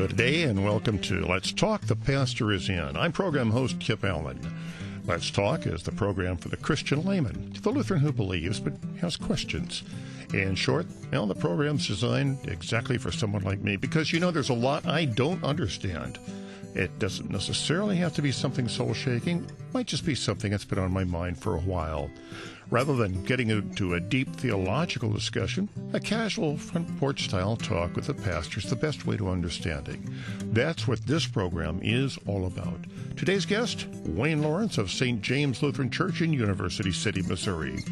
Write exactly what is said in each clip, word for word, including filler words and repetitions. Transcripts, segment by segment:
Good day and welcome to Let's Talk, the Pastor is In. I'm program host Kip Allen. Let's Talk is the program for the Christian layman, the Lutheran who believes but has questions. In short, you know, the program's designed exactly for someone like me because, you know, there's a lot I don't understand. It doesn't necessarily have to be something soul-shaking. It might just be something that's been on my mind for a while. Rather than getting into a deep theological discussion, a casual front porch style talk with the pastor is the best way to understanding. That's what this program is all about. Today's guest, Wayne Lawrence of Saint James Lutheran Church in University City, Missouri.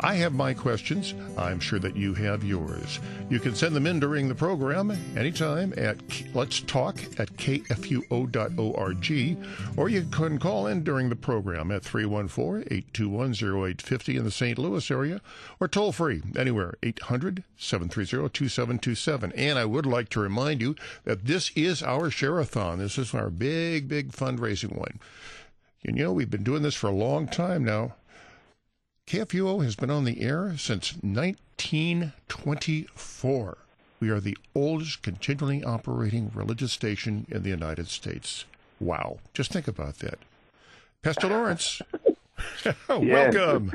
I have my questions. I'm sure that you have yours. You can send them in during the program anytime at letstalk at k f u o dot org, or you can call in during the program at three one four, eight two one, zero eight five zero in the Saint Louis area, or toll free anywhere, eight hundred, seven three zero, two seven two seven. And I would like to remind you that this is our share-a-thon. This is our big, big fundraising one. You know, we've been doing this for a long time now. K F U O has been on the air since nineteen twenty-four. We are the oldest continually operating religious station in the United States. Wow. Just think about that. Pastor Lawrence, welcome.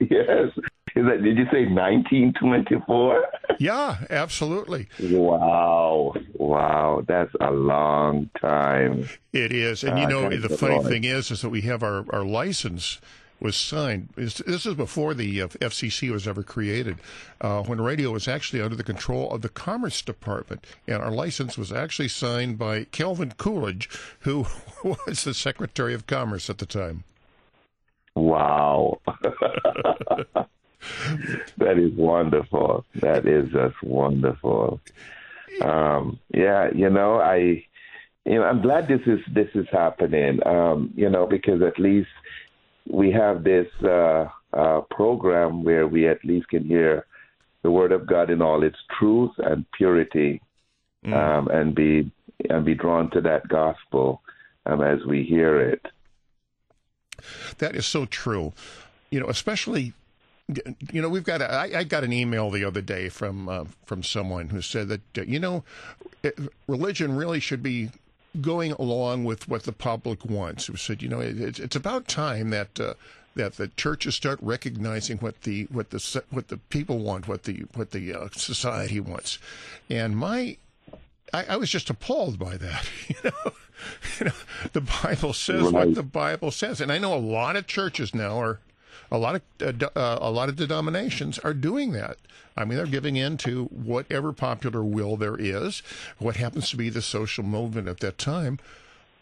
Yes. Is that, did you say nineteen twenty-four? Yeah, absolutely. Wow. Wow. That's a long time. It is. And, you know, uh, the funny thing is, is that we have our, our license was signed. This is before the F C C was ever created, uh, when radio was actually under the control of the Commerce Department. And our license was actually signed by Kelvin Coolidge, who was the Secretary of Commerce at the time. Wow. That is wonderful. That is just wonderful. Um, yeah, you know, I, you know, I'm glad this is, this is happening, um, you know, because at least we have this uh, uh, program where we at least can hear the Word of God in all its truth and purity, mm. um, and be and be drawn to that gospel um, as we hear it. That is so true, you know. Especially, you know, we've got. A, I, I got an email the other day from uh, from someone who said that uh, you know, it, religion really should be going along with what the public wants. We said, you know, it's it's about time that uh, that the churches start recognizing what the what the what the people want, what the what the uh, society wants. And my, I, I was just appalled by that. You know, you know the Bible says right. what the Bible says, and I know a lot of churches now are, a lot of uh, a lot of denominations are doing that. I mean, they're giving in to whatever popular will there is, what happens to be the social movement at that time.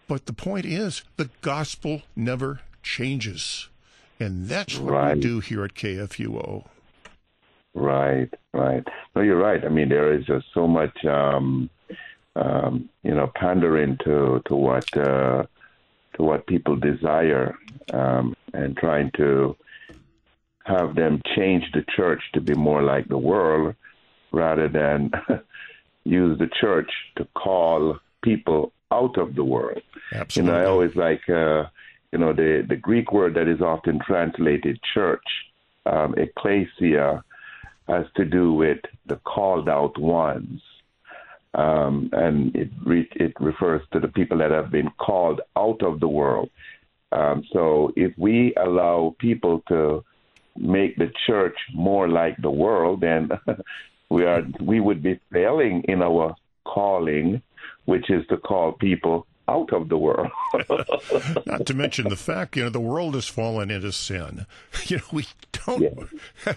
But the point is, the gospel never changes. And that's what right. we do here at K F U O. Right, right. No, you're right. I mean, there is just so much, um, um, you know, pandering to, to, what, uh, to what people desire, um, and trying to have them change the church to be more like the world rather than use the church to call people out of the world. Absolutely. You know, I always like, uh, you know, the, the Greek word that is often translated church, um, ecclesia, has to do with the called out ones. Um, and it, re- it refers to the people that have been called out of the world. Um, so if we allow people to make the church more like the world, then we are we would be failing in our calling, which is to call people out of the world. Not to mention the fact, you know, the world has fallen into sin. You know, we don't. Yeah.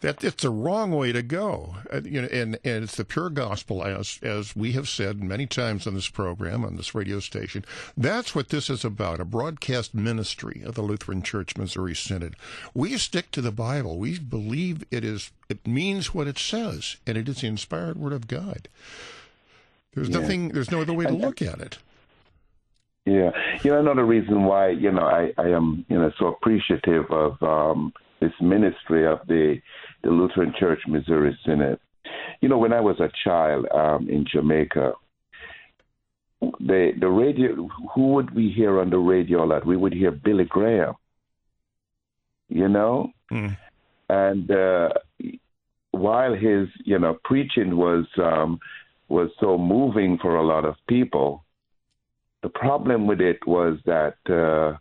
That it's the wrong way to go. Uh, you know, and, and it's the pure gospel, as as we have said many times on this program, on this radio station. That's what this is about, a broadcast ministry of the Lutheran Church Missouri Synod. We stick to the Bible. We believe it is it means what it says, and it is the inspired Word of God. There's yeah. nothing, there's no other way to look at it. Yeah. You know, another reason why, you know, I, I am, you know, so appreciative of um, this ministry of the, the Lutheran Church Missouri Synod. You know, when I was a child um, in Jamaica, the the radio, who would we hear on the radio a lot? We would hear Billy Graham, you know? Mm. And uh, while his, you know, preaching was um, was so moving for a lot of people. The problem with it was that uh,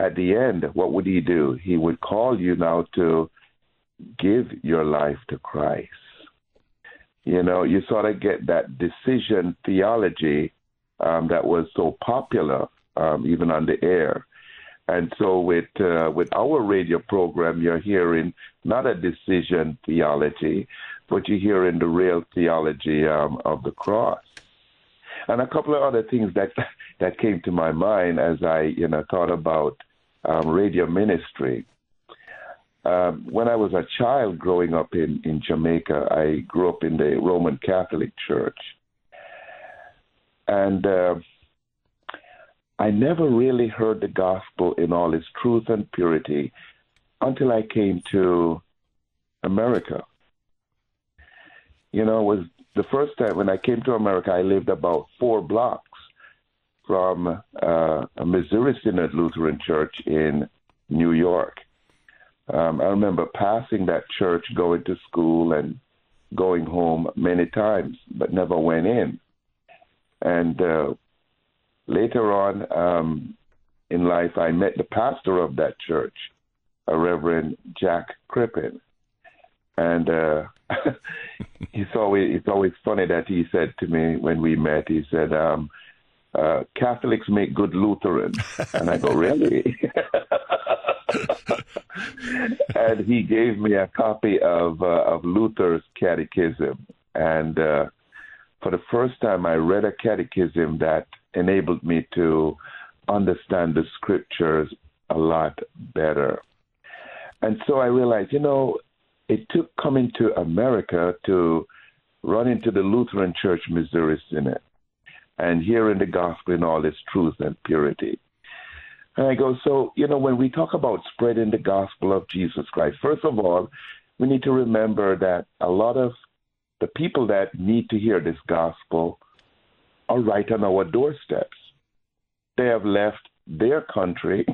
at the end, what would he do? He would call you now to give your life to Christ. You know, you sort of get that decision theology um, that was so popular, um, even on the air. And so with uh, with our radio program, you're hearing not a decision theology, but you're hearing the real theology um, of the cross. And a couple of other things that that came to my mind as I, you know, thought about um, radio ministry. Um, when I was a child growing up in, in Jamaica, I grew up in the Roman Catholic Church. And uh, I never really heard the gospel in all its truth and purity until I came to America. You know, it was the first time when I came to America, I lived about four blocks from uh, a Missouri Synod Lutheran Church in New York. Um, I remember passing that church, going to school and going home many times, but never went in. And uh, later on um, in life, I met the pastor of that church, a Reverend Jack Crippen. And uh, it's, always, it's always funny that he said to me when we met, he said, um, uh, Catholics make good Lutherans. And I go, really? And he gave me a copy of uh, of Luther's Catechism, and uh, for the first time I read a catechism that enabled me to understand the scriptures a lot better. And so I realized, you know, it took coming to America to run into the Lutheran Church Missouri Synod and hearing the gospel in all its truth and purity. And I go, so, you know, when we talk about spreading the gospel of Jesus Christ, first of all, we need to remember that a lot of the people that need to hear this gospel are right on our doorsteps. They have left their country,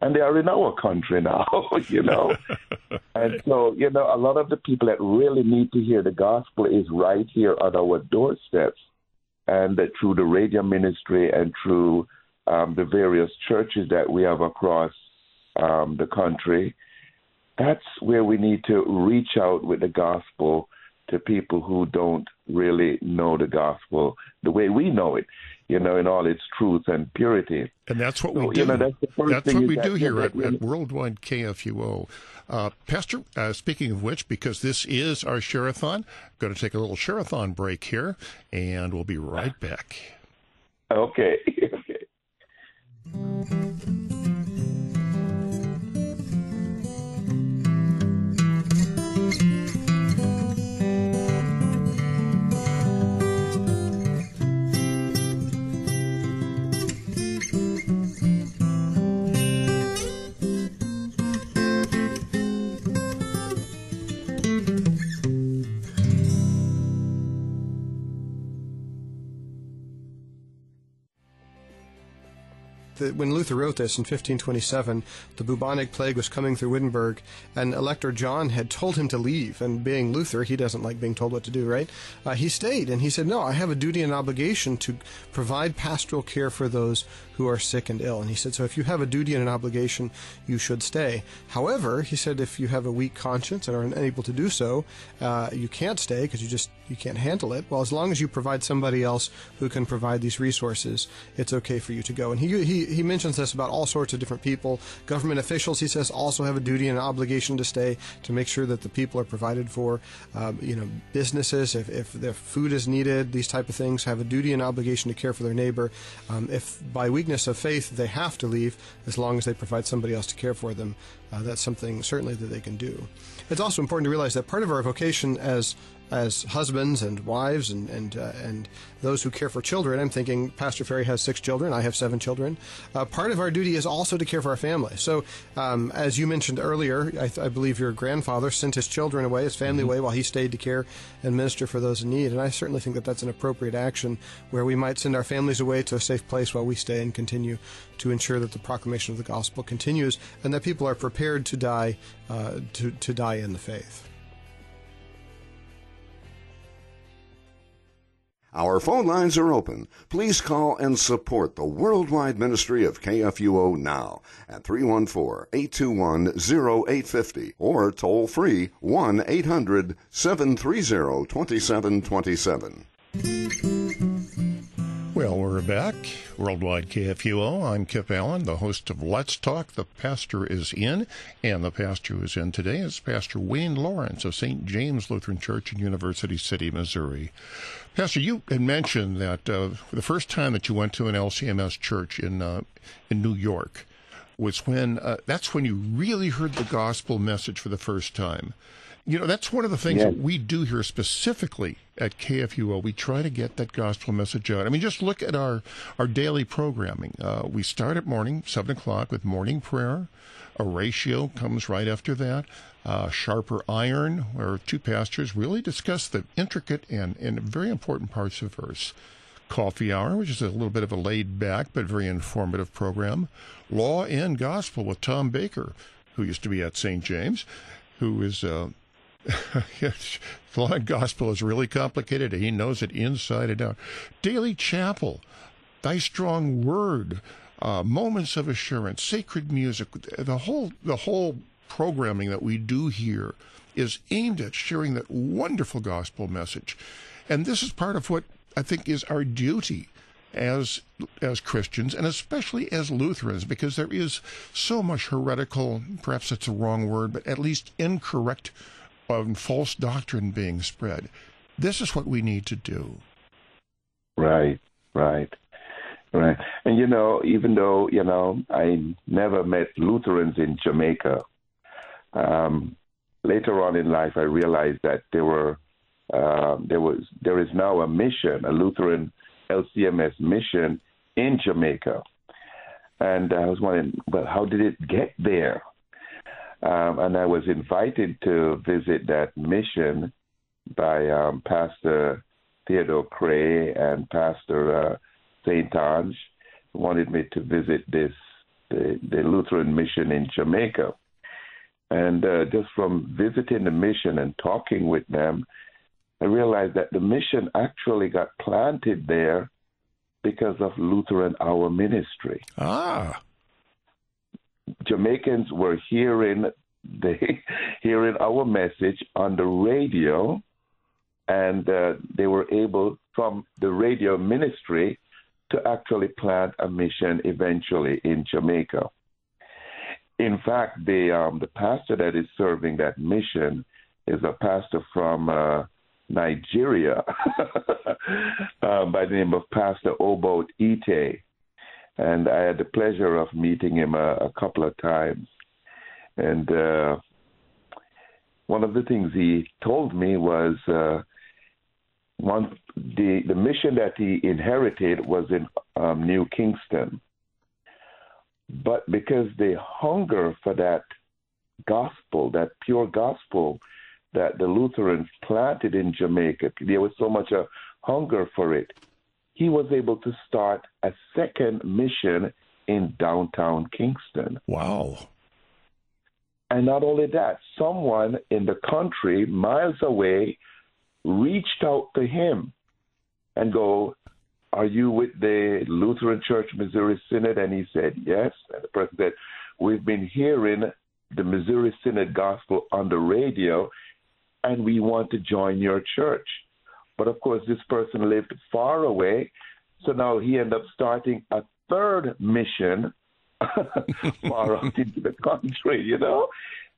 and they are in our country now, you know. And so, you know, a lot of the people that really need to hear the gospel is right here on our doorsteps, and that through the radio ministry and through Um, the various churches that we have across um, the country, that's where we need to reach out with the gospel to people who don't really know the gospel the way we know it, you know, in all its truth and purity. And that's what so, we do. You know, that's the first that's thing what we that, do here that, at, at Worldwide K F U O. Uh, Pastor, uh, speaking of which, because this is our share-a-thon, going to take a little share-a-thon break here, and we'll be right back. Okay. When Luther wrote this in fifteen twenty-seven, the bubonic plague was coming through Wittenberg, and Elector John had told him to leave. And being Luther, he doesn't like being told what to do, right? Uh, he stayed, and he said, no, I have a duty and obligation to provide pastoral care for those who are sick and ill. And he said, so if you have a duty and an obligation, you should stay. However, he said, if you have a weak conscience and are unable to do so, uh, you can't stay because you just you can't handle it. Well, as long as you provide somebody else who can provide these resources, it's okay for you to go. And he he he mentions this about all sorts of different people. Government officials, he says, also have a duty and an obligation to stay to make sure that the people are provided for. Um, you know, businesses, if if their food is needed, these type of things, have a duty and obligation to care for their neighbor. Um, if by week of faith, they have to leave as long as they provide somebody else to care for them. Uh, that's something certainly that they can do. It's also important to realize that part of our vocation as as husbands and wives and and uh, and those who care for children, I'm thinking Pastor Ferry has six children, I have seven children. Uh, part of our duty is also to care for our family. So, um, as you mentioned earlier, I, th- I believe your grandfather sent his children away, his family mm-hmm. away, while he stayed to care and minister for those in need. And I certainly think that that's an appropriate action, where we might send our families away to a safe place while we stay and continue to ensure that the proclamation of the gospel continues and that people are prepared to die uh, to to die in the faith. Our phone lines are open. Please call and support the worldwide ministry of K F U O now at three one four, eight two one, zero eight five zero or toll free one eight hundred, seven three zero, two seven two seven. Well, we're back. Worldwide K F U O. I'm Kip Allen, the host of Let's Talk. The pastor is in, and the pastor who is in today is Pastor Wayne Lawrence of Saint James Lutheran Church in University City, Missouri. Pastor, you had mentioned that uh, the first time that you went to an L C M S church in uh, in New York was when uh, that's when you really heard the gospel message for the first time. You know, that's one of the things yeah. that we do here specifically at K F U O. We try to get that gospel message out. I mean, just look at our, our daily programming. Uh, we start at morning, seven o'clock, with morning prayer. Oratio comes right after that. Uh, Sharper Iron, where two pastors really discuss the intricate and, and very important parts of verse. Coffee Hour, which is a little bit of a laid-back but very informative program. Law and Gospel with Tom Baker, who used to be at Saint James, who is... Uh, Law and Gospel is really complicated. He knows it inside and out. Daily Chapel, Thy Strong Word, uh, Moments of Assurance, Sacred Music. The whole the whole programming that we do here is aimed at sharing that wonderful gospel message. And this is part of what I think is our duty as as Christians, and especially as Lutherans, because there is so much heretical, perhaps that's the wrong word, but at least incorrect of false doctrine being spread. This is what we need to do. Right, right, right. And, you know, even though, you know, I never met Lutherans in Jamaica, um, later on in life I realized that there were, uh, there was, there is now a mission, a Lutheran L C M S mission in Jamaica. And I was wondering, well, how did it get there? Um, and I was invited to visit that mission by um, Pastor Theodore Cray and Pastor uh, Saint Ange, who wanted me to visit this the, the Lutheran mission in Jamaica. And uh, just from visiting the mission and talking with them, I realized that the mission actually got planted there because of Lutheran Hour Ministry. Ah. Jamaicans were hearing the hearing our message on the radio, and uh, they were able, from the radio ministry, to actually plant a mission eventually in Jamaica. In fact, the um, the pastor that is serving that mission is a pastor from uh, Nigeria uh, by the name of Pastor Obote Ite. And I had the pleasure of meeting him a, a couple of times. And uh, one of the things he told me was uh, one, the, the mission that he inherited was in um, New Kingston. But because the hunger for that gospel, that pure gospel that the Lutherans planted in Jamaica, there was so much a hunger for it, he was able to start a second mission in downtown Kingston. Wow. And not only that, someone in the country, miles away, reached out to him and go, are you with the Lutheran Church Missouri Synod? And he said, yes. And the person said, we've been hearing the Missouri Synod gospel on the radio, and we want to join your church. But, of course, this person lived far away, so now he ended up starting a third mission far out into the country, you know?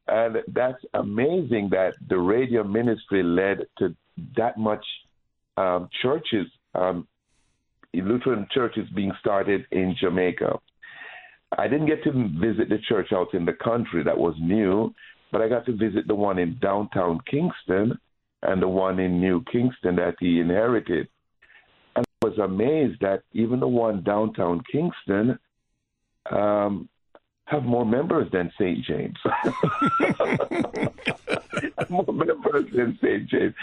And that's amazing that the radio ministry led to that much um, churches, um, Lutheran churches being started in Jamaica. I didn't get to visit the church out in the country that was new, but I got to visit the one in downtown Kingston, and the one in New Kingston that he inherited. And I was amazed that even the one downtown Kingston um, have more members than Saint James. more members than Saint James.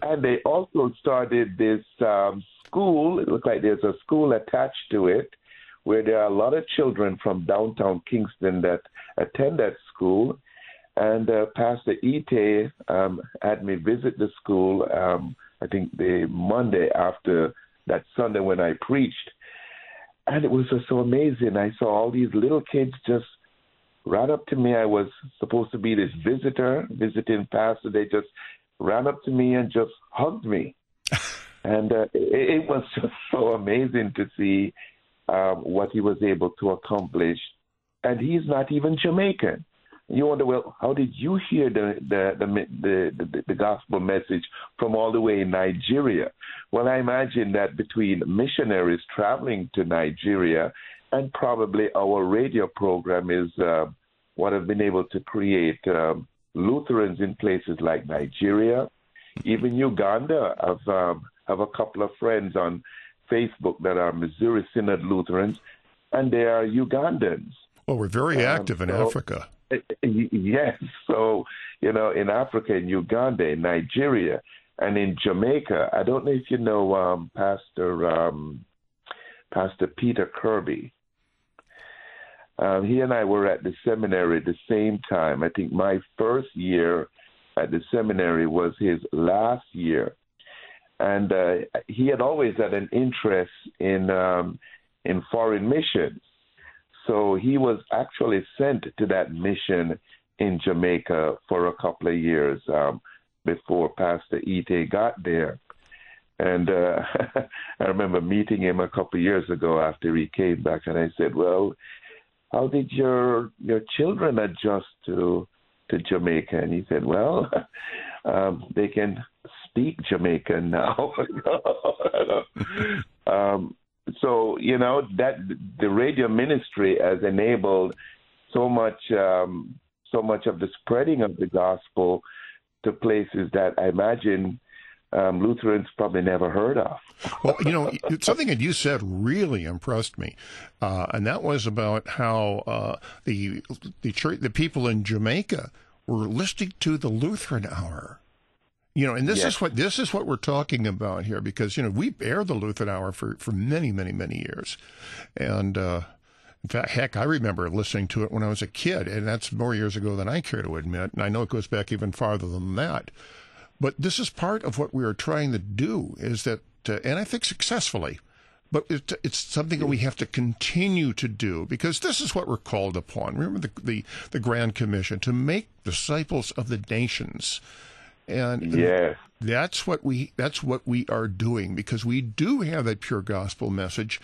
And they also started this um, school. It looked like there's a school attached to it where there are a lot of children from downtown Kingston that attend that school. And uh, Pastor Ite um, had me visit the school um, I think the Monday after that Sunday when I preached. And it was just so amazing. I saw all these little kids just ran up to me. I was supposed to be this visitor, visiting pastor. They just ran up to me and just hugged me. And uh, it, it was just so amazing to see um, what he was able to accomplish. And he's not even Jamaican. You wonder, well, how did you hear the the the, the, the, the gospel message from all the way in Nigeria? Well, I imagine that between missionaries traveling to Nigeria and probably our radio program is uh, what I've been able to create um, Lutherans in places like Nigeria, even Uganda. I've um, have a couple of friends on Facebook that are Missouri Synod Lutherans, and they are Ugandans. Well, we're very active um, so, in Africa. Yes. So, you know, in Africa, in Uganda, in Nigeria, and in Jamaica. I don't know if you know um, Pastor um, Pastor Peter Kirby. Um, he and I were at the seminary at the same time. I think my first year at the seminary was his last year. And uh, he had always had an interest in um, in foreign missions. So he was actually sent to that mission in Jamaica for a couple of years um, before Pastor Ite got there. And uh, I remember meeting him a couple of years ago after he came back, and I said, well, how did your your children adjust to to Jamaica? And he said, well, um, they can speak Jamaican now. um So, you know, that the radio ministry has enabled so much um, so much of the spreading of the gospel to places that I imagine um, Lutherans probably never heard of. Well, you know, something that you said really impressed me, uh, and that was about how uh, the the church, the people in Jamaica were listening to the Lutheran Hour. You know, and this yes. is what this is what we're talking about here, because, you know, we aired the Lutheran Hour for, for many, many, many years. And uh, in fact, heck, I remember listening to it when I was a kid, and that's more years ago than I care to admit. And I know it goes back even farther than that. But this is part of what we are trying to do is that, uh, and I think successfully, but it, it's something that we have to continue to do, because this is what we're called upon. Remember the the, the Grand Commission, to make disciples of the nations. And yes. that's what we that's what we are doing, because we do have that pure gospel message,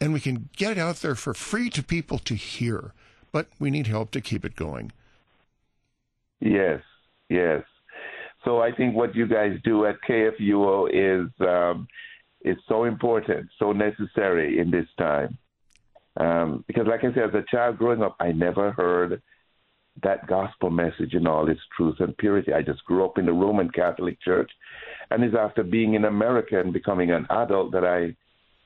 and we can get it out there for free to people to hear. But we need help to keep it going. Yes, yes. So I think what you guys do at K F U O is um, is so important, so necessary in this time. Um, because, like I said, as a child growing up, I never heard that gospel message in all its truth and purity. I just grew up in the Roman Catholic Church, and it's after being in America and becoming an adult that I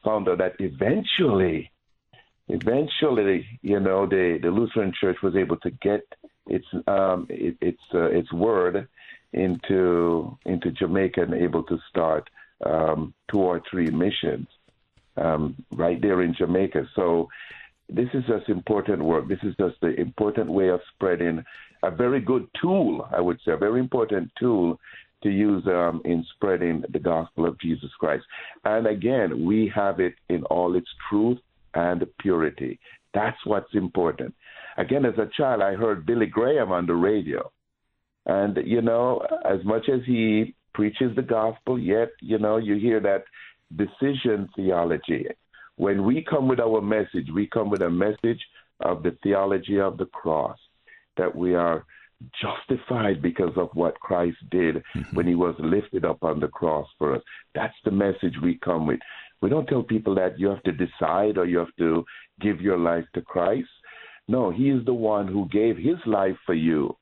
found out that eventually, eventually, you know, the, the Lutheran Church was able to get its um, it, its uh, its word into into Jamaica and able to start um, two or three missions um, right there in Jamaica. So. This is just important work. This is just the important way of spreading a very good tool, I would say, a very important tool to use um, in spreading the gospel of Jesus Christ. And again, we have it in all its truth and purity. That's what's important. Again, as a child, I heard Billy Graham on the radio. And, you know, as much as he preaches the gospel, yet, you know, you hear that decision theology. When we come with our message, we come with a message of the theology of the cross, that we are justified because of what Christ did mm-hmm. when he was lifted up on the cross for us. That's the message we come with. We don't tell people that you have to decide or you have to give your life to Christ. No, he is the one who gave his life for you,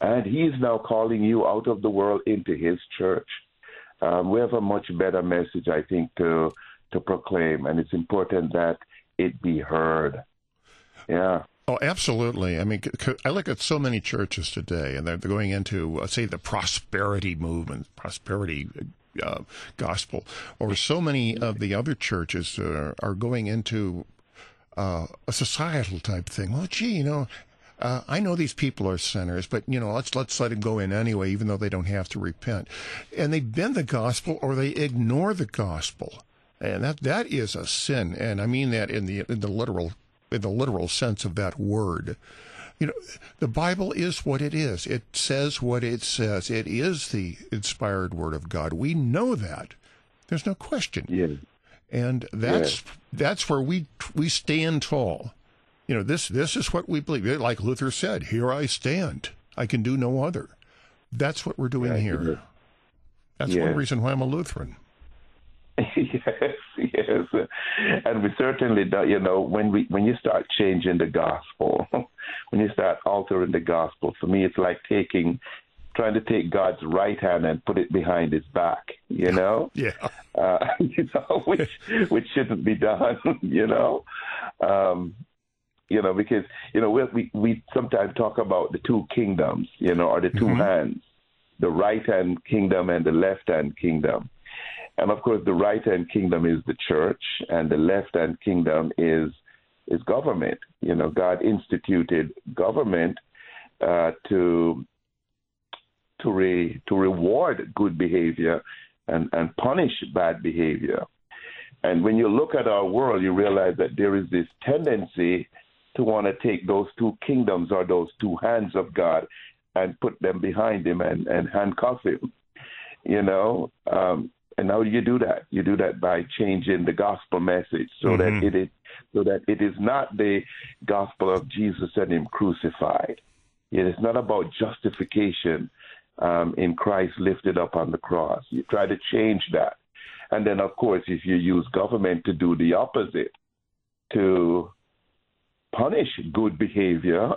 and he is now calling you out of the world into his church. Um, we have a much better message, I think, to... to proclaim, and it's important that it be heard. Yeah. Oh, absolutely. I mean, I look at so many churches today, and they're going into, uh, say, the prosperity movement, prosperity uh, gospel, or so many of the other churches uh, are going into uh, a societal type thing. Well, gee, you know, uh, I know these people are sinners, but, you know, let's let's let them go in anyway, even though they don't have to repent. And they bend the gospel or they ignore the gospel. And that that is a sin, and I mean that in the in the literal in the literal sense of that word. You know, the Bible is what it is. It says what it says. It is the inspired Word of God. We know that. There's no question. Yeah. And that's yeah. that's where we we stand tall. You know, this this is what we believe. Like Luther said, "Here I stand. I can do no other." That's what we're doing yeah, here. That's yeah. one reason why I'm a Lutheran. Yes, yes, and we certainly don't. You know, when we when you start changing the gospel, when you start altering the gospel, for me, it's like taking, trying to take God's right hand and put it behind his back. You know, yeah, uh, you know, which which shouldn't be done. You know, um, you know, because you know we we, we sometimes talk about the two kingdoms, you know, or the two mm-hmm. hands, the right hand kingdom and the left hand kingdom. And, of course, the right-hand kingdom is the church, and the left-hand kingdom is is government. You know, God instituted government uh, to to re, to reward good behavior and, and punish bad behavior. And when you look at our world, you realize that there is this tendency to want to take those two kingdoms or those two hands of God and put them behind him and, and handcuff him, you know. Um And now you do that. You do that by changing the gospel message so mm-hmm. that it is so that it is not the gospel of Jesus and him crucified. It is not about justification um, in Christ lifted up on the cross. You try to change that. And then, of course, if you use government to do the opposite, to punish good behavior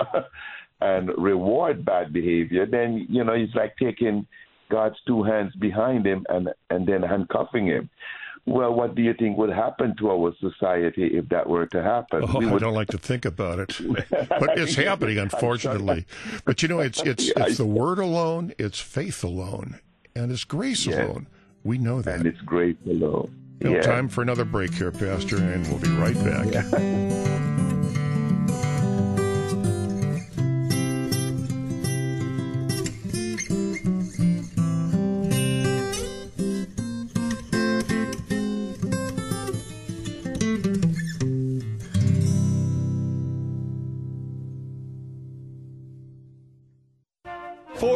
and reward bad behavior, then, you know, it's like taking God's two hands behind him and and then handcuffing him. Well, what do you think would happen to our society if that were to happen? Oh, we would... I don't like to think about it, but it's happening, unfortunately. But, you know, it's it's it's the word alone, it's faith alone, and it's grace yes. alone. We know that. And it's grace alone. You know, yeah. Time for another break here, Pastor, and we'll be right back. Yeah.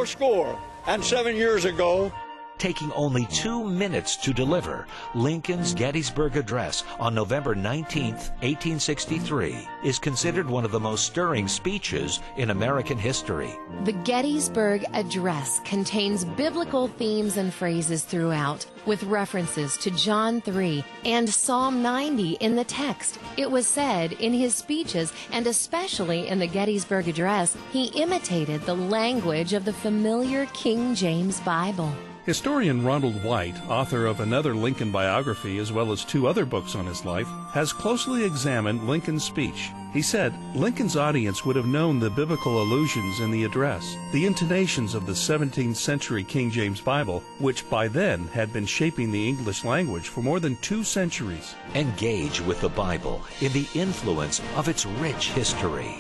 Score and seven years ago, taking only two minutes to deliver, Lincoln's Gettysburg Address on November nineteenth, eighteen sixty-three is considered one of the most stirring speeches in American history. The Gettysburg Address contains biblical themes and phrases throughout, with references to John three and Psalm ninety in the text. It was said in his speeches, and especially in the Gettysburg Address, he imitated the language of the familiar King James Bible. Historian Ronald White, author of another Lincoln biography as well as two other books on his life, has closely examined Lincoln's speech. He said, Lincoln's audience would have known the biblical allusions in the address, the intonations of the seventeenth century King James Bible, which by then had been shaping the English language for more than two centuries. Engage with the Bible in the influence of its rich history.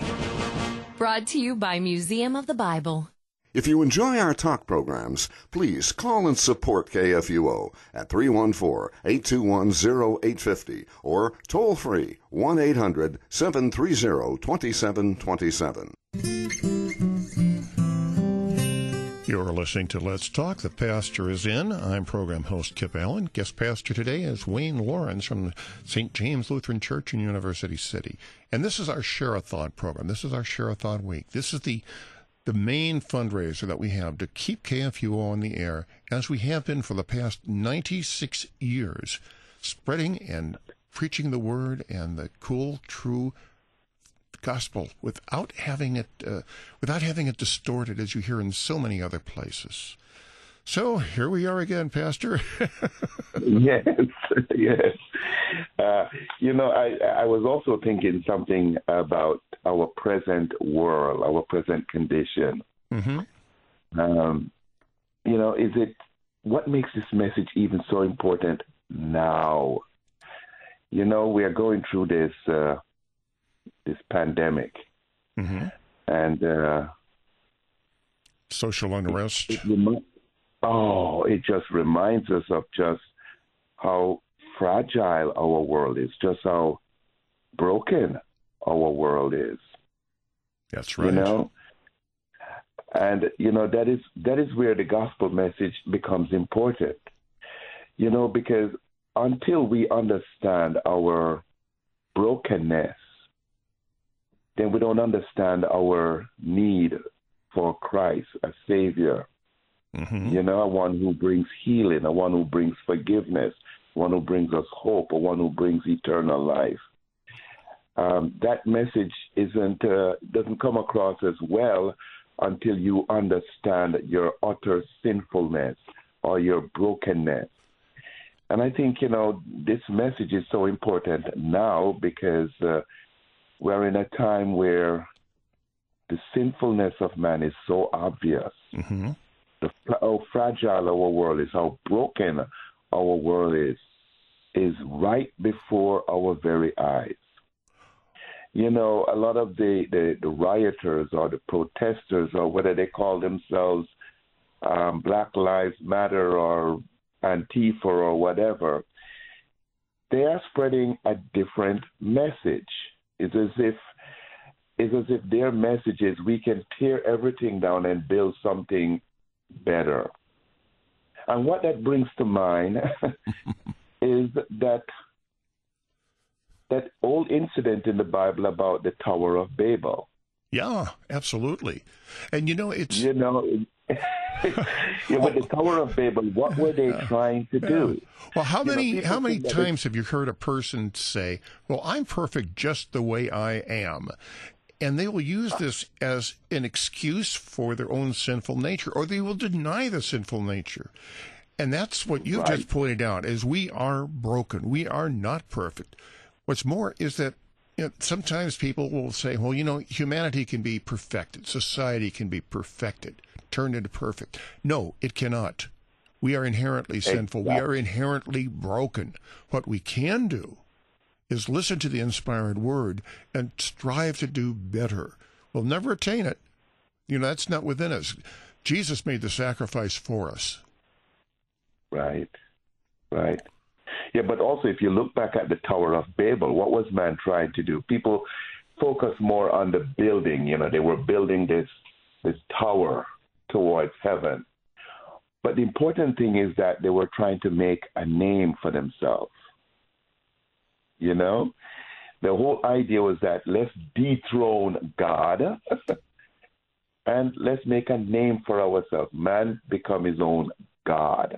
Brought to you by Museum of the Bible. If you enjoy our talk programs, please call and support K F U O at three one four, eight two one, zero eight five zero or toll free one eight hundred, seven three zero, two seven two seven. You're listening to Let's Talk. The pastor is in. I'm program host Kip Allen. Guest pastor today is Wayne Lawrence from Saint James Lutheran Church in University City. And this is our Share-a-Thon program. This is our Share-a-Thon week. This is the the main fundraiser that we have to keep K F U O on the air, as we have been for the past ninety-six years, spreading and preaching the word and the cool, true gospel without having it, uh, without having it distorted, as you hear in so many other places. So here we are again, Pastor. yes, yes. Uh, you know, I, I was also thinking something about our present world, our present condition. Mm-hmm. Um, you know, is it what makes this message even so important now? You know, we are going through this uh, this pandemic, mm-hmm. and uh, social unrest. It, it remi- oh, it just reminds us of just how fragile our world is, just how broken our world is. That's right. You know, and you know that is that is where the gospel message becomes important. You know, because until we understand our brokenness, then we don't understand our need for Christ, a Savior. Mm-hmm. You know, a one who brings healing, a one who brings forgiveness, one who brings us hope, a one who brings eternal life. Um, that message isn't uh, doesn't come across as well until you understand your utter sinfulness or your brokenness. And I think, you know, this message is so important now because uh, we're in a time where the sinfulness of man is so obvious. Mm-hmm. The, how fragile our world is, how broken our world is, is right before our very eyes. You know, a lot of the, the, the rioters or the protesters or whether they call themselves um, Black Lives Matter or Antifa or whatever, they are spreading a different message. It's as if it's as if their message is we can tear everything down and build something better. And what that brings to mind is that that old incident in the Bible about the Tower of Babel. Yeah, absolutely. And you know, it's you know. Yeah, with the Tower of Babel, what were they trying to do? Well, how many you know, how many times is... have you heard a person say, well, I'm perfect just the way I am? And they will use this as an excuse for their own sinful nature, or they will deny the sinful nature. And that's what you right. just pointed out, is we are broken. We are not perfect. What's more is that you know, sometimes people will say, well, you know, humanity can be perfected. Society can be perfected. Turned into perfect. No, it cannot. We are inherently exactly. sinful. We are inherently broken. What we can do is listen to the inspired word and strive to do better. We'll never attain it. You know, that's not within us. Jesus made the sacrifice for us. Right, right. Yeah, but also if you look back at the Tower of Babel, what was man trying to do? People focus more on the building. You know, they were building this this tower towards heaven. But the important thing is that they were trying to make a name for themselves. You know? The whole idea was that let's dethrone God and let's make a name for ourselves. Man become his own God.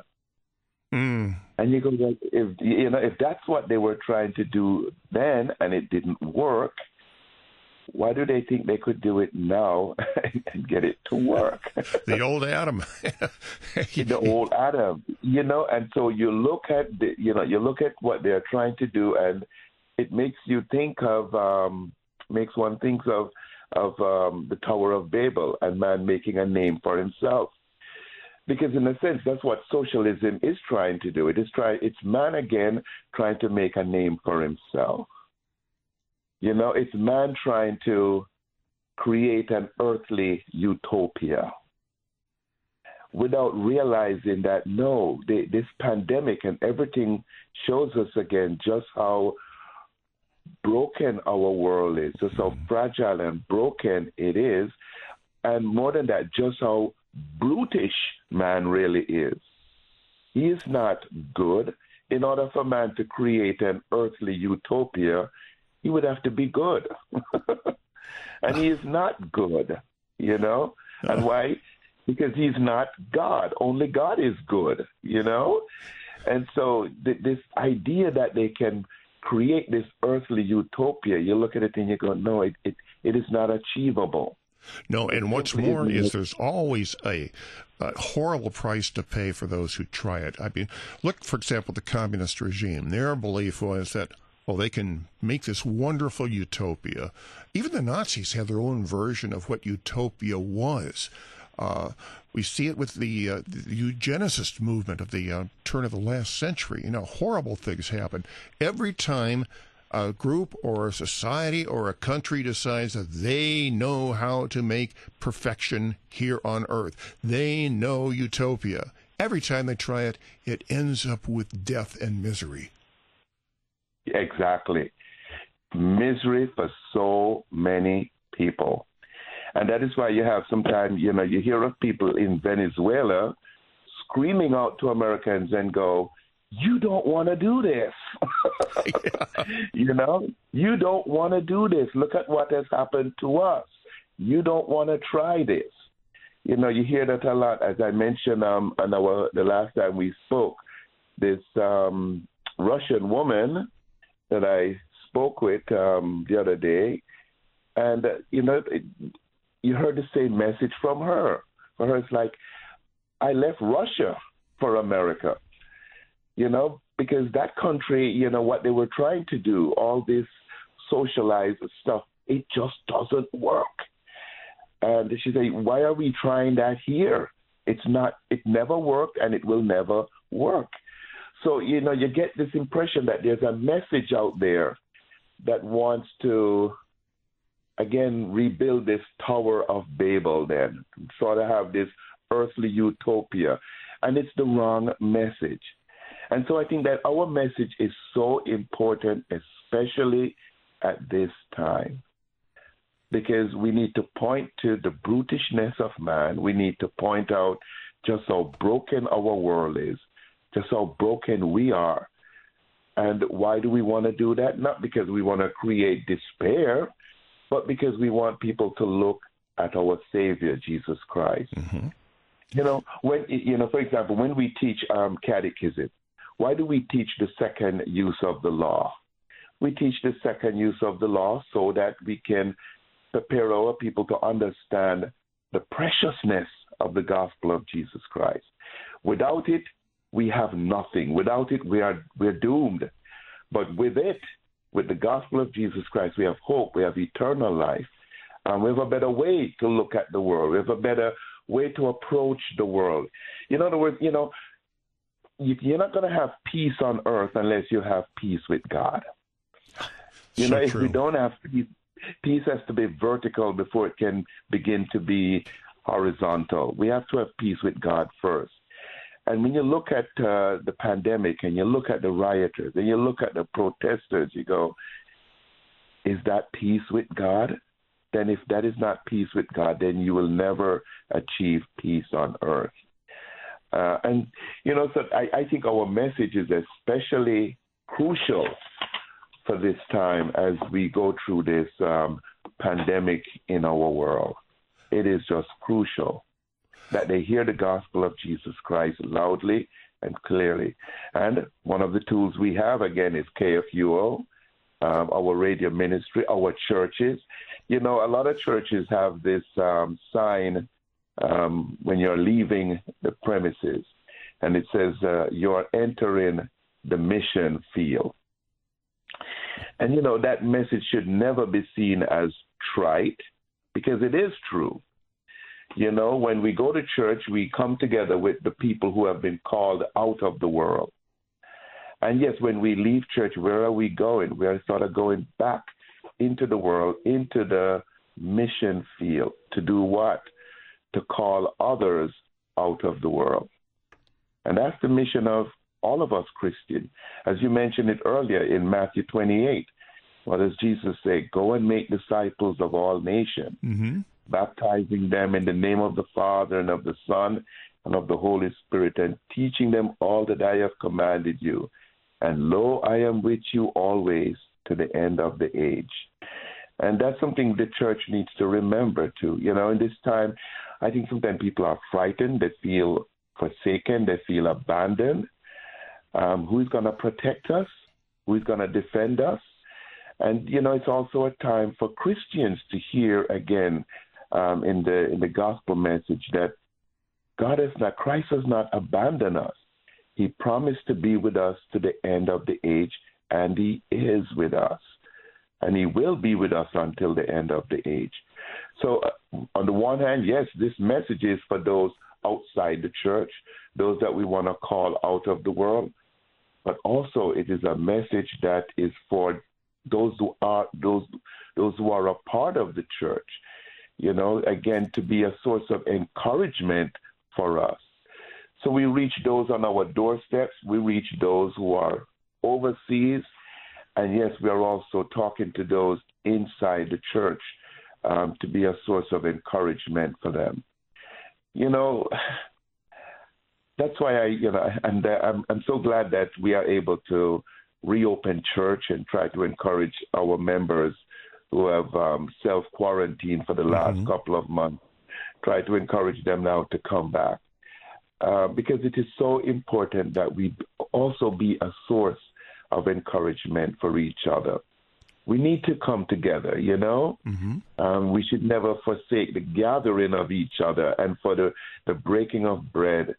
Mm. And you go, like, if you know, if that's what they were trying to do then and it didn't work, why do they think they could do it now and get it to work? The old Adam. The old Adam, you know, and so you look at, the, you know, you look at what they're trying to do, and it makes you think of, um, makes one think of, of um, the Tower of Babel and man making a name for himself. Because in a sense, that's what socialism is trying to do. It is try, it's man again trying to make a name for himself. You know, it's man trying to create an earthly utopia without realizing that, no, they, this pandemic and everything shows us again just how broken our world is, just how fragile and broken it is, and more than that, just how brutish man really is. He is not good. In order for man to create an earthly utopia, he would have to be good. And he is not good, you know? And why? Because he's not God. Only God is good, you know? And so th- this idea that they can create this earthly utopia, you look at it and you go, no, it it, it is not achievable. No, and what's more is there's always a, a horrible price to pay for those who try it. I mean, look, for example, the communist regime. Their belief was that, well, they can make this wonderful utopia. Even the Nazis had their own version of what utopia was. Uh, we see it with the, uh, the eugenicist movement of the uh, turn of the last century. You know, horrible things happen every time a group or a society or a country decides that they know how to make perfection here on earth. They know utopia. Every time they try it, it ends up with death and misery. Exactly. Misery for so many people. And that is why you have sometimes, you know, you hear of people in Venezuela screaming out to Americans and go, you don't want to do this. Yeah. You know, you don't want to do this. Look at what has happened to us. You don't want to try this. You know, you hear that a lot. As I mentioned um, on our, the last time we spoke, this um, Russian woman that I spoke with um, the other day, and, uh, you know, it, you heard the same message from her. For her, it's like, I left Russia for America, you know, because that country, you know, what they were trying to do, all this socialized stuff, it just doesn't work. And she said, why are we trying that here? It's not, it never worked and it will never work. So, you know, you get this impression that there's a message out there that wants to, again, rebuild this Tower of Babel then, sort of have this earthly utopia. And it's the wrong message. And so I think that our message is so important, especially at this time, because we need to point to the brutishness of man. We need to point out just how broken our world is, just how broken we are. And why do we want to do that? Not because we want to create despair, but because we want people to look at our Savior, Jesus Christ. Mm-hmm. You know, when you know, for example, when we teach um, catechism, why do we teach the second use of the law? We teach the second use of the law so that we can prepare our people to understand the preciousness of the gospel of Jesus Christ. Without it, we have nothing. Without it, we are we're doomed. But with it, with the gospel of Jesus Christ, we have hope. We have eternal life. And we have a better way to look at the world. We have a better way to approach the world. In other words, you know, you're not going to have peace on earth unless you have peace with God. You know, if you don't have peace, peace has to be vertical before it can begin to be horizontal. We have to have peace with God first. And when you look at uh, the pandemic and you look at the rioters and you look at the protesters, you go, is that peace with God? Then if that is not peace with God, then you will never achieve peace on earth. Uh, and, you know, so I, I think our message is especially crucial for this time as we go through this um, pandemic in our world. It is just crucial that they hear the gospel of Jesus Christ loudly and clearly. And one of the tools we have, again, is K F U O, um, our radio ministry, our churches. You know, a lot of churches have this um, sign um, when you're leaving the premises, and it says uh, you're entering the mission field. And, you know, that message should never be seen as trite, because it is true. You know, when we go to church, we come together with the people who have been called out of the world. And yes, when we leave church, where are we going? We are sort of going back into the world, into the mission field. To do what? To call others out of the world. And that's the mission of all of us Christians. As you mentioned it earlier in Matthew twenty-eight, what does Jesus say? Go and make disciples of all nations, mm-hmm. baptizing them in the name of the Father and of the Son and of the Holy Spirit, and teaching them all that I have commanded you. And lo, I am with you always to the end of the age. And that's something the church needs to remember too. You know, in this time, I think sometimes people are frightened. They feel forsaken. They feel abandoned. Um, who's going to protect us? Who's going to defend us? And, you know, it's also a time for Christians to hear again um, in the in the gospel message that God has not, Christ has not abandoned us. He promised to be with us to the end of the age, and he is with us. And he will be with us until the end of the age. So uh, on the one hand, yes, this message is for those outside the church, those that we want to call out of the world, but also it is a message that is for those who are those those who are a part of the church, you know, again, to be a source of encouragement for us. So we reach those on our doorsteps. We reach those who are overseas. And yes, we are also talking to those inside the church um, to be a source of encouragement for them. You know, that's why I, you know, and I'm, I'm so glad that we are able to reopen church and try to encourage our members who have um, self-quarantined for the last mm-hmm. couple of months, try to encourage them now to come back. Uh, because it is so important that we also be a source of encouragement for each other. We need to come together, you know? Mm-hmm. Um, we should never forsake the gathering of each other and for the, the breaking of bread.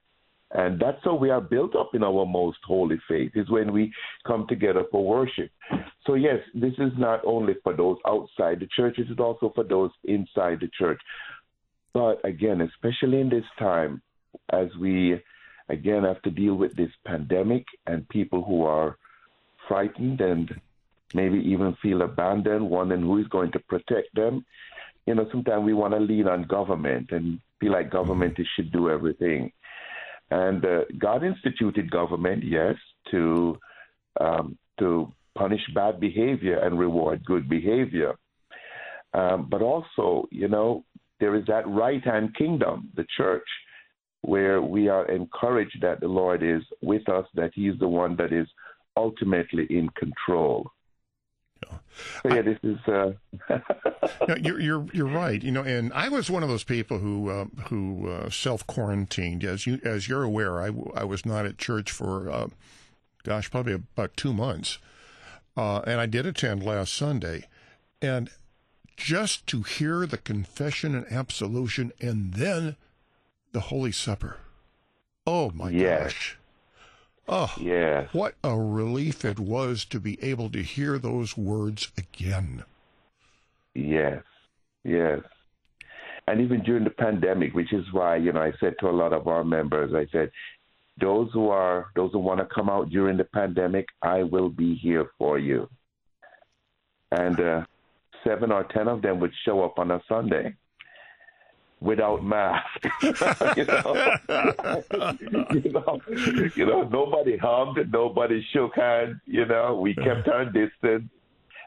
And that's how we are built up in our most holy faith, is when we come together for worship. So, yes, this is not only for those outside the church, it is also for those inside the church. But, again, especially in this time, as we, again, have to deal with this pandemic and people who are frightened and maybe even feel abandoned, wondering who is going to protect them, you know, sometimes we want to lean on government and feel like government mm-hmm. should do everything. And uh, God instituted government, yes, to um, to punish bad behavior and reward good behavior. Um, but also, you know, there is that right-hand kingdom, the church, where we are encouraged that the Lord is with us, that he is the one that is ultimately in control. Yeah. So yeah, I, this is. Uh... no, you're you're you're right. You know, and I was one of those people who uh, who uh, self quarantined. As you as you're aware, I, I was not at church for, uh, gosh, probably about two months, uh, and I did attend last Sunday, and just to hear the confession and absolution, and then the Holy Supper. Oh my yes. gosh. Oh, yeah. What a relief it was to be able to hear those words again. Yes, yes. And even during the pandemic, which is why, you know, I said to a lot of our members, I said, those who are, those who want to come out during the pandemic, I will be here for you. And uh, seven or ten of them would show up on a Sunday without masks. you, know? you, know? you know, nobody hummed, nobody shook hands, you know, we kept our distance.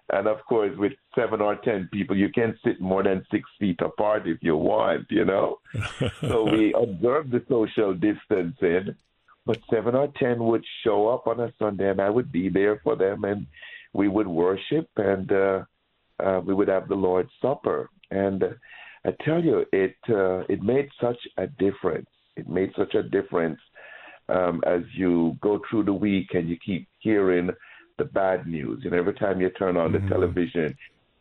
And of course, with seven or ten people, you can sit more than six feet apart if you want, you know. So we observed the social distancing, but seven or ten would show up on a Sunday and I would be there for them and we would worship and uh, uh, we would have the Lord's Supper. And uh, I tell you, it uh, it made such a difference. It made such a difference um, as you go through the week and you keep hearing the bad news. You know, every time you turn on the mm-hmm. television,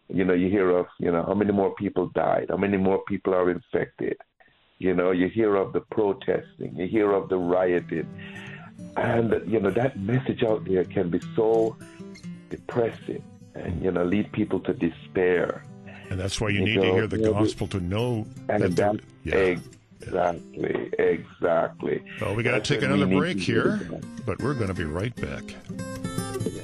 you know, you hear of, you know, how many more people died, how many more people are infected. You know, you hear of the protesting, you hear of the rioting. And, you know, that message out there can be so depressing and, you know, lead people to despair. And that's why you, you need know, to hear the you know, gospel to know. And that that, yeah. Exactly, exactly. Well, we got to take another break here, but we're going to be right back. Yeah.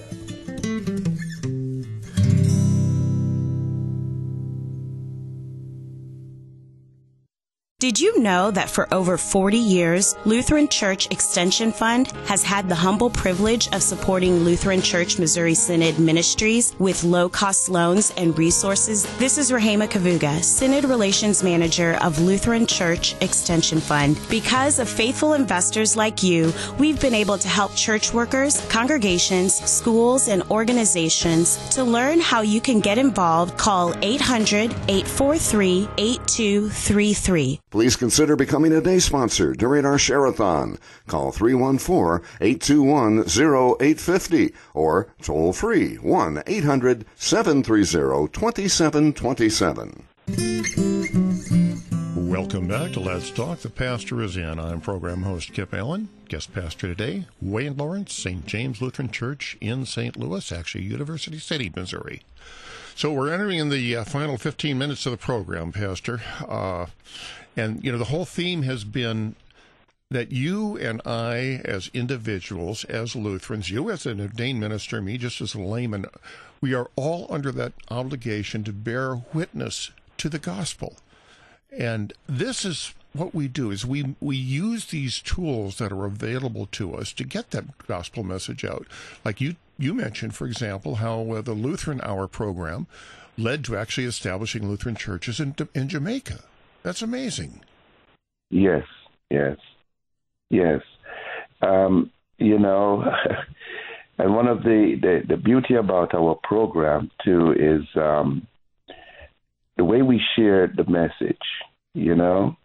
Did you know that for over forty years, Lutheran Church Extension Fund has had the humble privilege of supporting Lutheran Church Missouri Synod ministries with low-cost loans and resources? This is Rahema Kavuga, Synod Relations Manager of Lutheran Church Extension Fund. Because of faithful investors like you, we've been able to help church workers, congregations, schools, and organizations. To learn how you can get involved, call eight hundred, eight four three, eight two three three. Please consider becoming a day sponsor during our share-a-thon. Call three one four, eight two one, zero eight five zero or toll free one eight hundred, seven three zero, two seven two seven. Welcome back to Let's Talk. The pastor is in. I'm program host Kip Allen. Guest pastor today, Wayne Lawrence, Saint James Lutheran Church in Saint Louis, actually University City, Missouri. So we're entering in the uh, final fifteen minutes of the program, Pastor. Uh, and, you know, the whole theme has been that you and I as individuals, as Lutherans, you as an ordained minister, me just as a layman, we are all under that obligation to bear witness to the gospel. And this is what we do, is we, we use these tools that are available to us to get that gospel message out. Like you, you mentioned, for example, how uh, the Lutheran Hour program led to actually establishing Lutheran churches in, in Jamaica. That's amazing. Yes, yes, yes. Um, you know, and one of the, the, the beauty about our program, too, is um, the way we share the message, you know.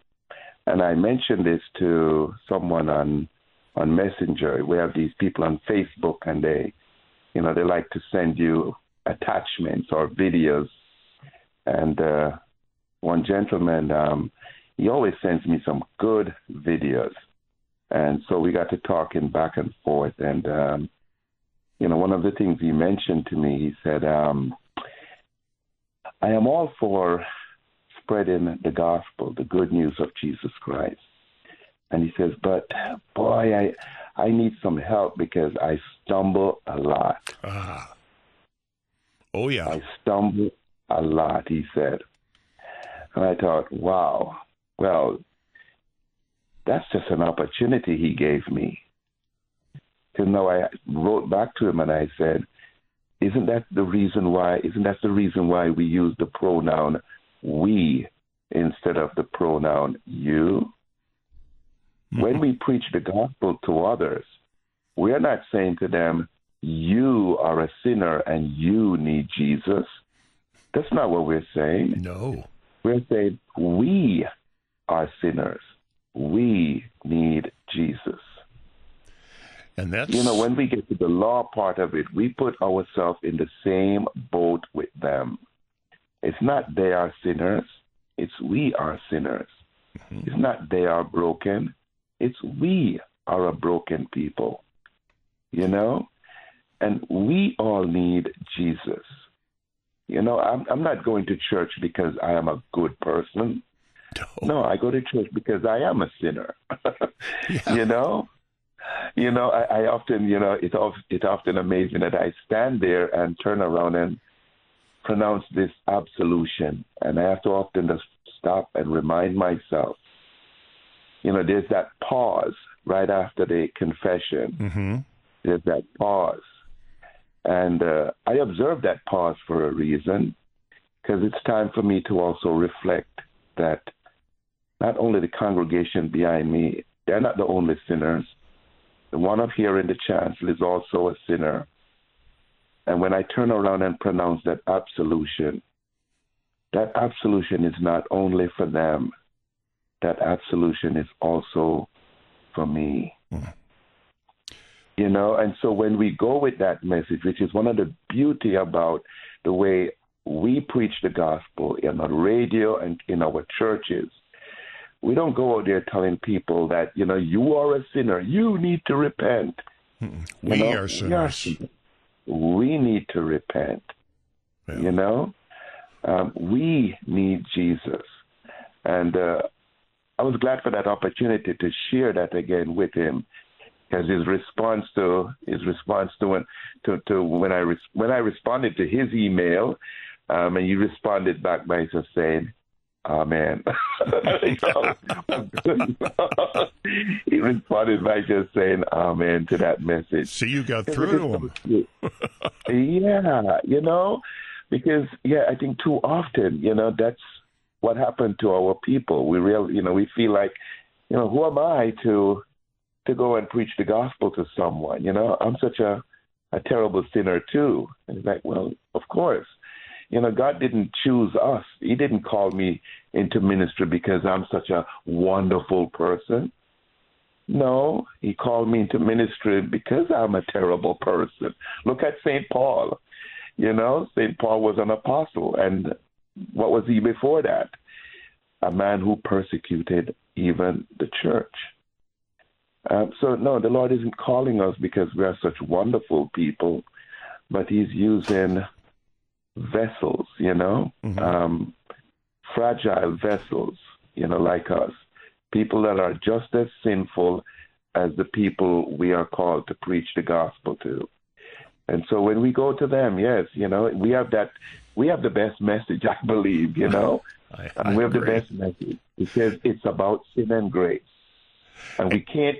And I mentioned this to someone on on Messenger. We have these people on Facebook, and they, you know, they like to send you attachments or videos. And uh, one gentleman, um, he always sends me some good videos. And so we got to talking back and forth. And, um, you know, one of the things he mentioned to me, he said, um, I am all for spreading the gospel, the good news of Jesus Christ. And he says, but boy, I I need some help because I stumble a lot. Uh, oh, yeah. I stumble a lot, he said. And I thought, wow, well, that's just an opportunity he gave me. And now I wrote back to him and I said, isn't that the reason why, isn't that the reason why we use the pronoun we instead of the pronoun you? Mm-hmm. When we preach the gospel to others, we are not saying to them, you are a sinner and you need Jesus. That's not what we're saying. No. We're saying we are sinners. We need Jesus. And that's... You know, when we get to the law part of it, we put ourselves in the same boat with them. It's not they are sinners. It's we are sinners. Mm-hmm. It's not they are broken. It's we are a broken people, you know? And we all need Jesus. You know, I'm, I'm not going to church because I am a good person. No, no, I go to church because I am a sinner. Yeah. You know? You know, I, I often, you know, it's it often amazing that I stand there and turn around and pronounce this absolution, and I have to often just stop and remind myself, you know, there's that pause right after the confession. Mm-hmm. There's that pause. And uh, I observe that pause for a reason, because it's time for me to also reflect that not only the congregation behind me, they're not the only sinners. The one up here in the chancel is also a sinner. And when I turn around and pronounce that absolution, that absolution is not only for them. That absolution is also for me. Mm. You know, and so when we go with that message, which is one of the beauty about the way we preach the gospel in the radio and in our churches, we don't go out there telling people that, you know, you are a sinner, you need to repent. Mm. We you know, are sinners. We are sinners. We need to repent, yeah. You know? Um, we need Jesus. And uh, I was glad for that opportunity to share that again with him, because his response to his response to when to, to when I re- when I responded to his email, um, and he responded back by just saying, "Amen." He responded by just saying "Amen" to that message. So you got through to him. Yeah, you know, because yeah, I think too often, you know, that's what happened to our people. We real, you know, we feel like, you know, who am I to to go and preach the gospel to someone? You know, I'm such a a terrible sinner too. And it's like, well, of course. You know, God didn't choose us. He didn't call me into ministry because I'm such a wonderful person. No, he called me into ministry because I'm a terrible person. Look at Saint Paul. You know, Saint Paul was an apostle. And what was he before that? A man who persecuted even the church. Um, so, no, the Lord isn't calling us because we are such wonderful people, but he's using vessels, you know, mm-hmm. um, fragile vessels, you know, like us, people that are just as sinful as the people we are called to preach the gospel to. And so when we go to them, yes, you know, we have that, we have the best message, I believe, you know, I, I and we have agree. the best message. It says it's about sin and grace. And we can't,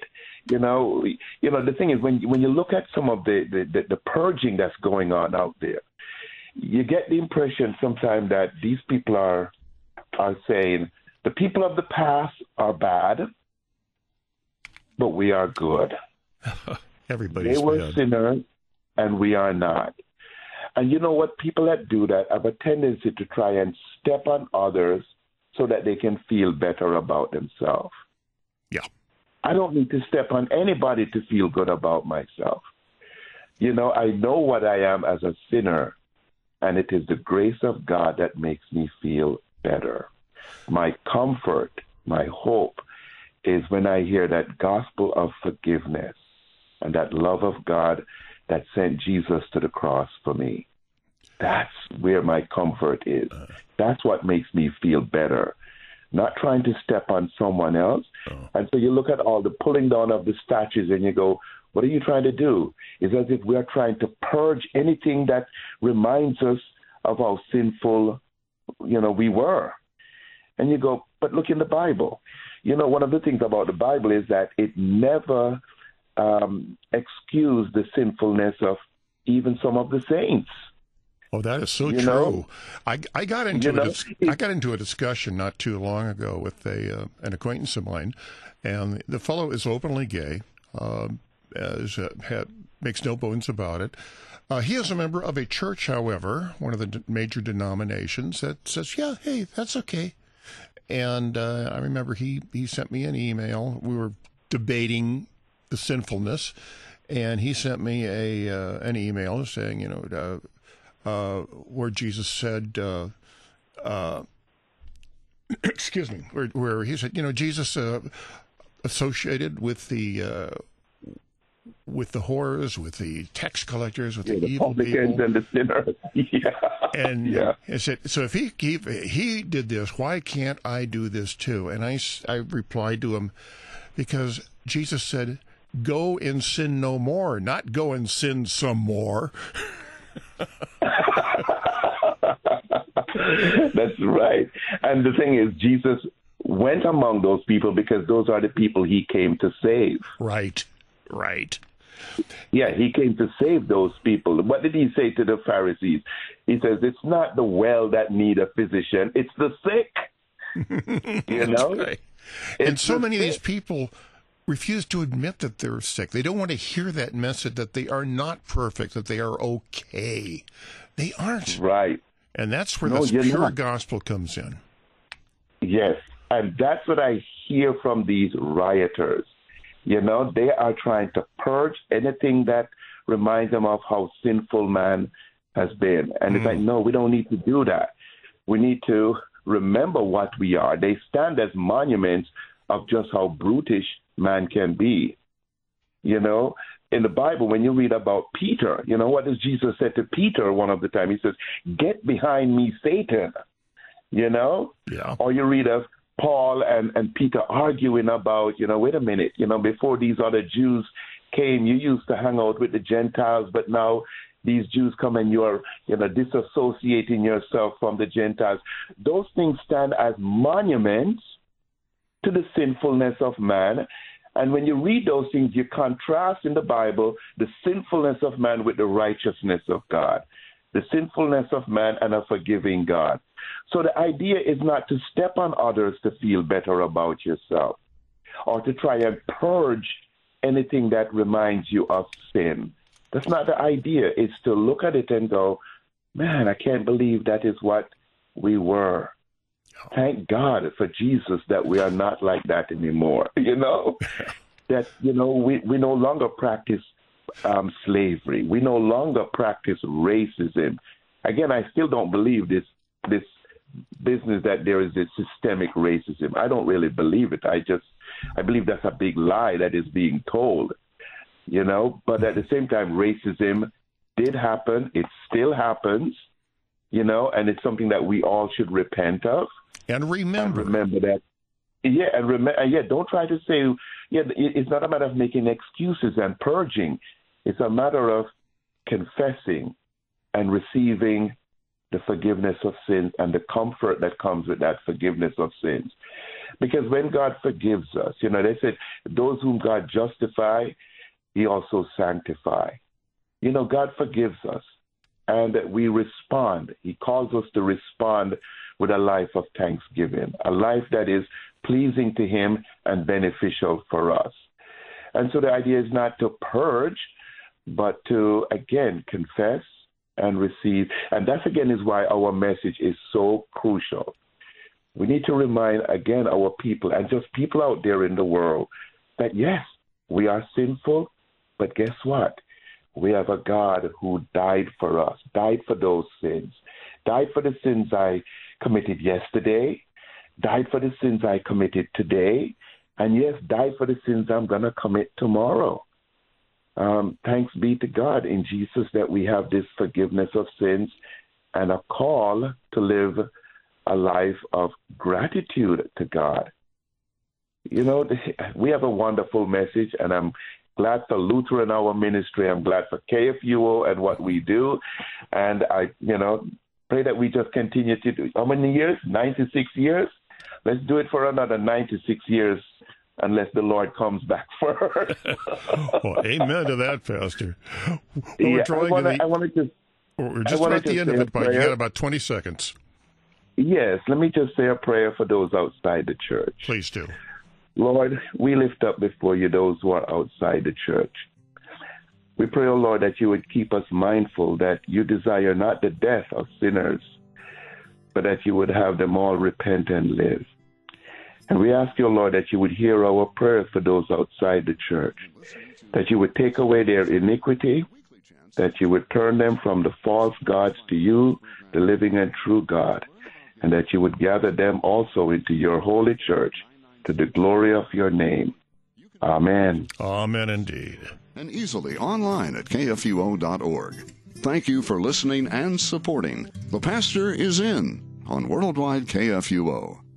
you know, you know, the thing is, when when you look at some of the, the, the, the purging that's going on out there, you get the impression sometimes that these people are are saying the people of the past are bad, but we are good. Everybody's They were bad. sinners, and we are not. And you know what? People that do that have a tendency to try and step on others so that they can feel better about themselves. Yeah. I don't need to step on anybody to feel good about myself. You know, I know what I am as a sinner, and it is the grace of God that makes me feel better. My comfort, my hope, is when I hear that gospel of forgiveness and that love of God that sent Jesus to the cross for me. That's where my comfort is. That's what makes me feel better. Not trying to step on someone else. Oh. And so you look at all the pulling down of the statues and you go, what are you trying to do? It's as if we are trying to purge anything that reminds us of how sinful, you know, we were. And you go, but look in the Bible. You know, one of the things about the Bible is that it never um, excused the sinfulness of even some of the saints. Oh, that is so you true. Know? I I got into you know? a, I got into a discussion not too long ago with a uh, an acquaintance of mine, and the fellow is openly gay, uh, as uh, had, makes no bones about it. Uh, he is a member of a church, however, one of the d- major denominations that says, "Yeah, hey, that's okay." And uh, I remember he he sent me an email. We were debating the sinfulness, and he sent me a uh, an email saying, you know. Uh, Uh, where Jesus said, uh, uh, excuse me, where, where he said, you know, Jesus uh, associated with the uh, with the whorers, with the tax collectors, with yeah, the, the evil people, and the sinners. yeah, and yeah. I said, so if he if he did this, why can't I do this too? And I I replied to him, because Jesus said, "Go and sin no more," not "go and sin some more." That's right. And the thing is, Jesus went among those people because those are the people he came to save. Right, right. Yeah, he came to save those people. What did he say to the Pharisees? He says, it's not the well that need a physician, it's the sick. You know? Right. And so many sick. of these people refuse to admit that they're sick. They don't want to hear that message that they are not perfect, that they are okay. They aren't. Right. And that's where no, this pure not. gospel comes in. Yes. And that's what I hear from these rioters. You know, they are trying to purge anything that reminds them of how sinful man has been. And mm. it's like, no, we don't need to do that. We need to remember what we are. They stand as monuments of just how brutish man can be. You know, in the Bible, when you read about Peter, you know, what does Jesus say to Peter one of the time? He says, "Get behind me, Satan." You know? Yeah. Or you read of Paul and, and Peter arguing about, you know, wait a minute, you know, before these other Jews came, you used to hang out with the Gentiles, but now these Jews come and you are, you know, disassociating yourself from the Gentiles. Those things stand as monuments to the sinfulness of man. And when you read those things, you contrast in the Bible the sinfulness of man with the righteousness of God, the sinfulness of man and a forgiving God. So the idea is not to step on others to feel better about yourself or to try and purge anything that reminds you of sin. That's not the idea. It's to look at it and go, man, I can't believe that is what we were. Thank God for Jesus that we are not like that anymore, you know, that, you know, we, we no longer practice um, slavery. We no longer practice racism. Again, I still don't believe this this business that there is this systemic racism. I don't really believe it. I just I believe that's a big lie that is being told, you know, but at the same time, racism did happen. It still happens. You know, and it's something that we all should repent of. And remember. And remember that. Yeah, and remember, yeah, don't try to say, yeah, it's not a matter of making excuses and purging. It's a matter of confessing and receiving the forgiveness of sins and the comfort that comes with that forgiveness of sins. Because when God forgives us, you know, they said, those whom God justify, he also sanctify. You know, God forgives us, and we respond. He calls us to respond with a life of thanksgiving, a life that is pleasing to him and beneficial for us. And so the idea is not to purge, but to, again, confess and receive. And that, again, is why our message is so crucial. We need to remind, again, our people and just people out there in the world that, yes, we are sinful, but guess what? We have a God who died for us, died for those sins, died for the sins I committed yesterday, died for the sins I committed today, and yes, died for the sins I'm going to commit tomorrow. Um, thanks be to God in Jesus that we have this forgiveness of sins and a call to live a life of gratitude to God. You know, we have a wonderful message, and I'm glad for Lutheran Hour Ministry. I'm glad for K F U O and what we do. And I, you know, pray that we just continue to do. How many years? ninety-six years? Let's do it for another ninety-six years. Unless the Lord comes back first. Well, amen to that, Pastor. Well, yeah, we're drawing I wanna, the, I wanna just, we're just at the end of it, but you got about twenty seconds. Yes, let me just say a prayer for those outside the church. Please do. Lord, we lift up before you those who are outside the church. We pray, O Lord, that you would keep us mindful that you desire not the death of sinners, but that you would have them all repent and live. And we ask you, Lord, that you would hear our prayers for those outside the church, that you would take away their iniquity, that you would turn them from the false gods to you, the living and true God, and that you would gather them also into your holy church to the glory of your name. Amen. Amen indeed. And easily online at K F U O dot org. Thank you for listening and supporting. The Pastor is In on Worldwide K F U O.